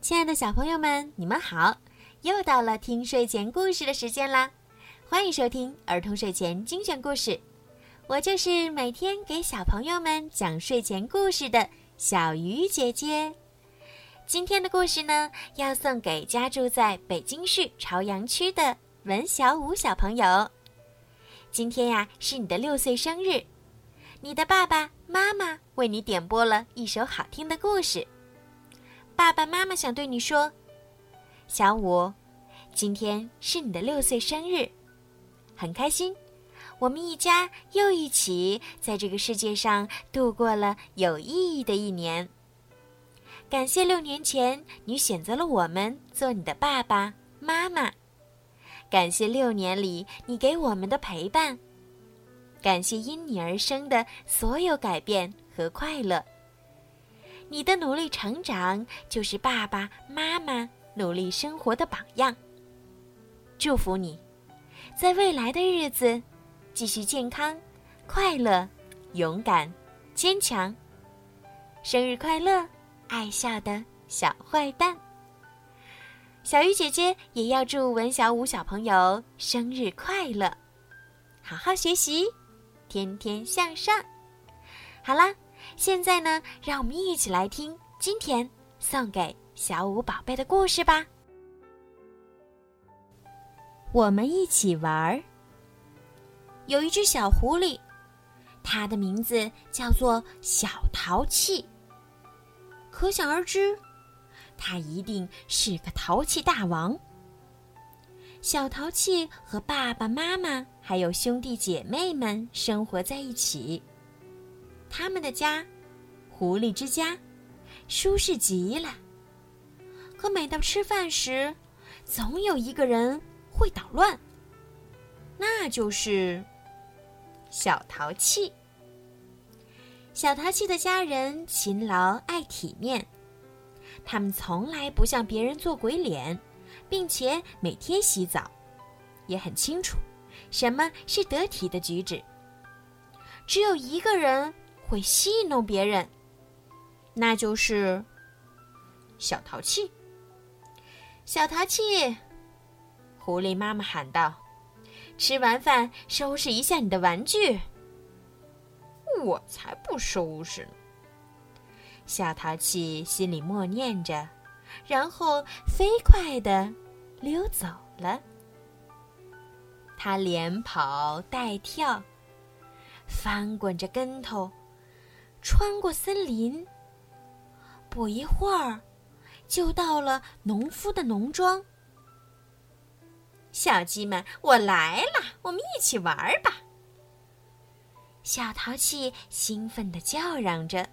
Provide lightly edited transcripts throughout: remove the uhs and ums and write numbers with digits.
亲爱的小朋友们，你们好！又到了听睡前故事的时间啦，欢迎收听儿童睡前精选故事。我就是每天给小朋友们讲睡前故事的小鱼姐姐。今天的故事呢，要送给家住在北京市朝阳区的文小武小朋友。今天呀，是你的6岁生日，你的爸爸妈妈为你点播了一首好听的故事。爸爸妈妈想对你说，小武，今天是你的6岁生日，很开心，我们一家又一起在这个世界上度过了有意义的一年。感谢6年前你选择了我们做你的爸爸妈妈，感谢6年里你给我们的陪伴，感谢因你而生的所有改变和快乐。你的努力成长就是爸爸妈妈努力生活的榜样。祝福你，在未来的日子，继续健康、快乐、勇敢、坚强。生日快乐，爱笑的小坏蛋！小鱼姐姐也要祝文小武小朋友生日快乐，好好学习，天天向上。好啦。现在呢，让我们一起来听今天送给小武宝贝的故事吧。我们一起玩。有一只小狐狸，它的名字叫做小淘气。可想而知，它一定是个淘气大王。小淘气和爸爸妈妈还有兄弟姐妹们生活在一起。他们的家，狐狸之家，舒适极了。可每到吃饭时，总有一个人会捣乱，那就是小淘气。小淘气的家人勤劳爱体面，他们从来不向别人做鬼脸，并且每天洗澡，也很清楚什么是得体的举止。只有一个人会戏弄别人，那就是小淘气。小淘气，狐狸妈妈喊道，吃完饭收拾一下你的玩具。我才不收拾呢，小淘气心里默念着，然后飞快地溜走了。他连跑带跳，翻滚着跟头，穿过森林，不一会儿就到了农夫的农庄。小鸡们，我来了，我们一起玩吧！小淘气兴奋地叫嚷着。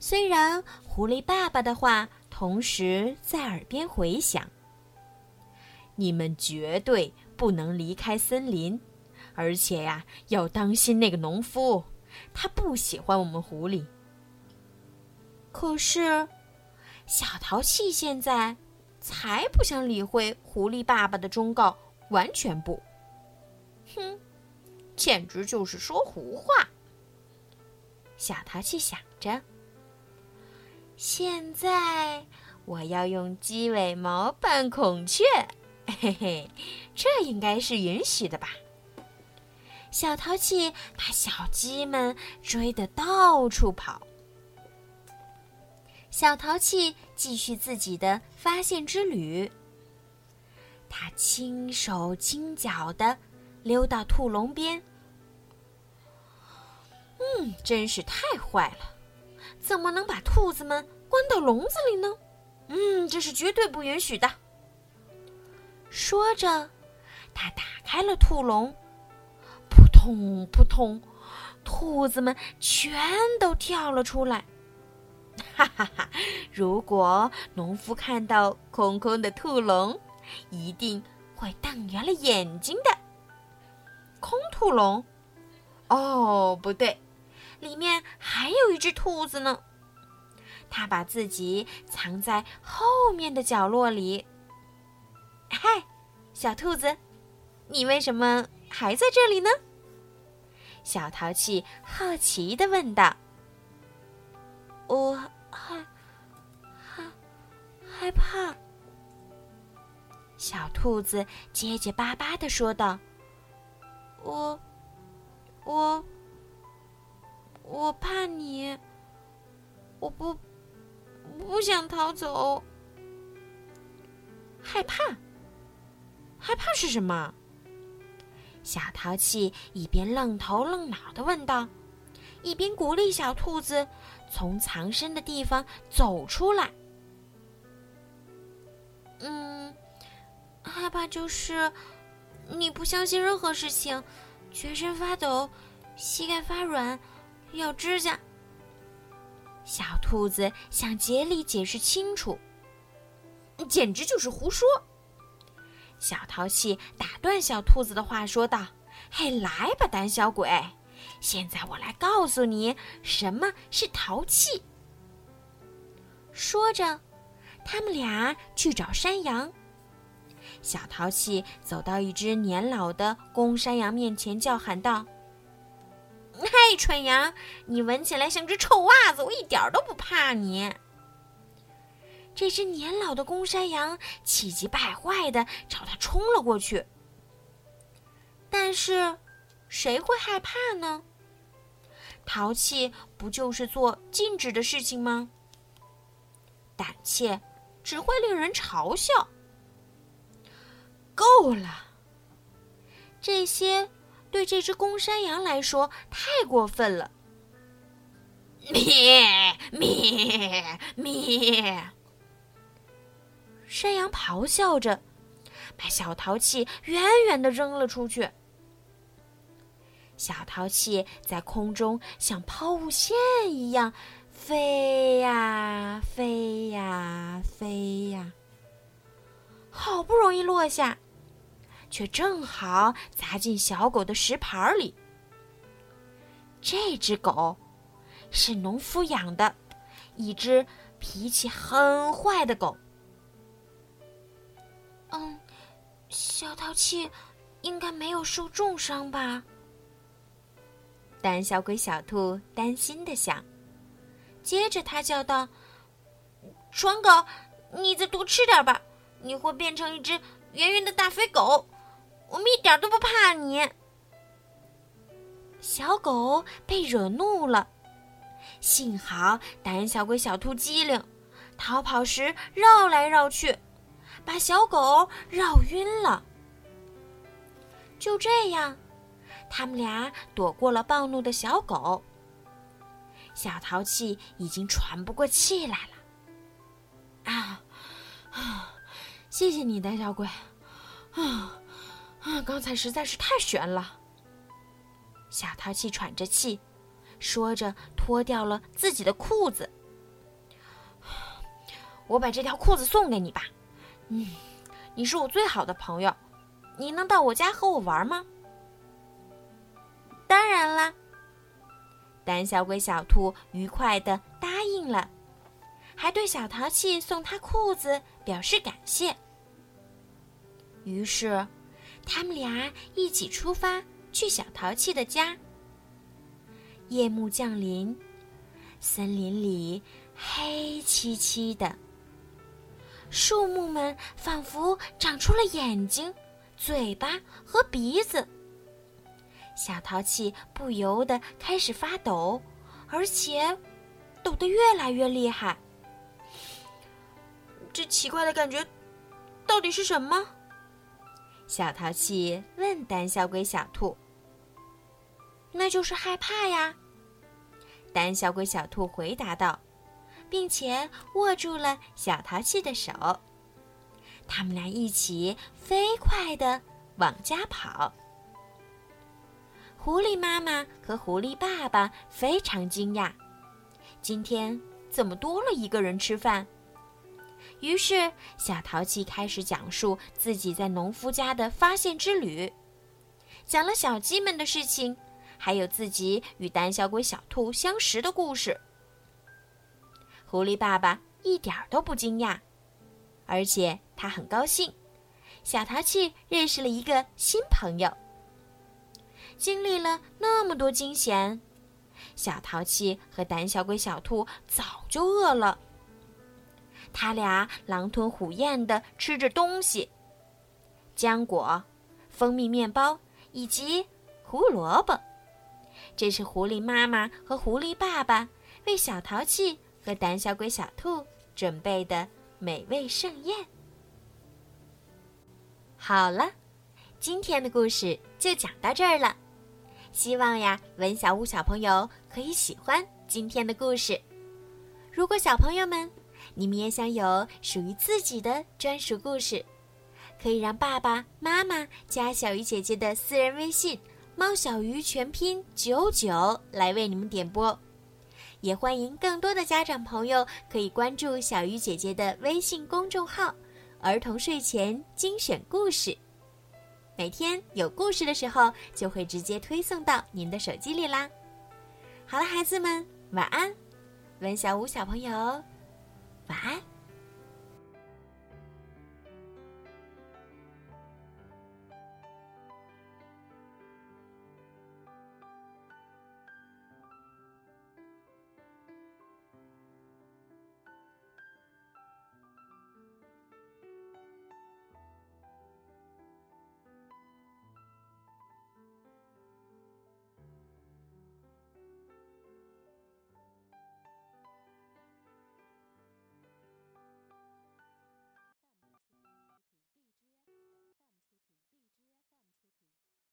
虽然狐狸爸爸的话同时在耳边回响，你们绝对不能离开森林，而且呀，要当心那个农夫。他不喜欢我们狐狸。可是，小淘气现在才不想理会狐狸爸爸的忠告，完全不。哼，简直就是说胡话。小淘气想着，现在我要用鸡尾毛扮孔雀，嘿嘿，这应该是允许的吧。小淘气把小鸡们追得到处跑。小淘气继续自己的发现之旅。他轻手轻脚地溜到兔笼边。真是太坏了，怎么能把兔子们关到笼子里呢？这是绝对不允许的。说着，他打开了兔笼。扑通扑通，兔子们全都跳了出来。哈哈哈！如果农夫看到空空的兔笼，一定会瞪圆了眼睛的。空兔笼？哦，不对，里面还有一只兔子呢。它把自己藏在后面的角落里。嗨，小兔子，你为什么还在这里呢？小淘气好奇地问道。我、哦、还害怕。小兔子结结巴巴地说道：“我怕你，我不想逃走。”害怕？害怕是什么？小淘气一边愣头愣脑地问道，一边鼓励小兔子从藏身的地方走出来。害怕就是你不相信任何事情，全身发抖，膝盖发软，咬指甲。小兔子想竭力解释清楚，简直就是胡说。小淘气打断小兔子的话说道：“嘿，来吧，胆小鬼，现在我来告诉你什么是淘气。”说着，他们俩去找山羊。小淘气走到一只年老的公山羊面前，叫喊道：“嘿，蠢羊，你闻起来像只臭袜子，我一点都不怕你。”这只年老的公山羊气急败坏地朝他冲了过去。但是，谁会害怕呢？淘气不就是做禁止的事情吗？胆怯只会令人嘲笑。够了！这些对这只公山羊来说太过分了。咩咩咩！山羊咆哮着，把小淘气远远地扔了出去。小淘气在空中像抛物线一样飞呀飞呀飞呀，好不容易落下，却正好砸进小狗的食盘里。这只狗是农夫养的，一只脾气很坏的狗。小淘气应该没有受重伤吧？胆小鬼小兔担心地想。接着他叫道：“蠢狗，你再多吃点吧，你会变成一只圆圆的大肥狗，我们一点都不怕你。”小狗被惹怒了，幸好胆小鬼小兔机灵，逃跑时绕来绕去，把小狗绕晕了。就这样，他们俩躲过了暴怒的小狗。小淘气已经喘不过气来了。谢谢你，胆小鬼。刚才实在是太悬了。小淘气喘着气，说着脱掉了自己的裤子。我把这条裤子送给你吧。你是我最好的朋友，你能到我家和我玩吗？当然啦！胆小鬼小兔愉快地答应了，还对小淘气送他裤子表示感谢。于是，他们俩一起出发去小淘气的家。夜幕降临，森林里黑漆漆的，树木们仿佛长出了眼睛、嘴巴和鼻子。小淘气不由得开始发抖，而且抖得越来越厉害。这奇怪的感觉到底是什么？小淘气问胆小鬼小兔。那就是害怕呀，胆小鬼小兔回答道，并且握住了小淘气的手。他们俩一起飞快地往家跑。狐狸妈妈和狐狸爸爸非常惊讶，今天怎么多了一个人吃饭？于是小淘气开始讲述自己在农夫家的发现之旅，讲了小鸡们的事情，还有自己与胆小鬼小兔相识的故事。狐狸爸爸一点都不惊讶，而且他很高兴，小淘气认识了一个新朋友。经历了那么多惊险，小淘气和胆小鬼小兔早就饿了。他俩狼吞虎咽地吃着东西，浆果、蜂蜜面包以及胡萝卜。这是狐狸妈妈和狐狸爸爸为小淘气和胆小鬼小兔准备的美味盛宴。好了，今天的故事就讲到这儿了。希望呀，文小屋小朋友可以喜欢今天的故事。如果小朋友们，你们也想有属于自己的专属故事，可以让爸爸妈妈加小鱼姐姐的私人微信猫小鱼全拼99来为你们点播。也欢迎更多的家长朋友可以关注小鱼姐姐的微信公众号儿童睡前精选故事，每天有故事的时候就会直接推送到您的手机里啦。好了，孩子们，晚安。文小屋小朋友晚安。